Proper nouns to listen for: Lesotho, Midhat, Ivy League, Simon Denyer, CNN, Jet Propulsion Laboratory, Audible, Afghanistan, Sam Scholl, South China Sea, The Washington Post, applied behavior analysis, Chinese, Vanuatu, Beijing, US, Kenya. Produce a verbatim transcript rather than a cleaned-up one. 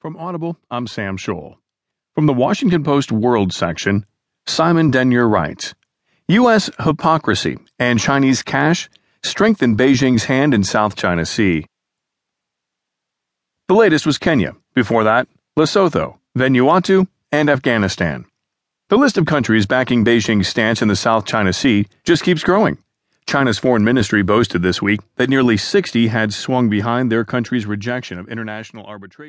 From Audible, I'm Sam Scholl. From the Washington Post World section, Simon Denyer writes, U S hypocrisy and Chinese cash strengthen Beijing's hand in South China Sea. The latest was Kenya, before that, Lesotho, Vanuatu, and Afghanistan. The list of countries backing Beijing's stance in the South China Sea just keeps growing. China's foreign ministry boasted this week that nearly sixty had swung behind their country's rejection of international arbitration.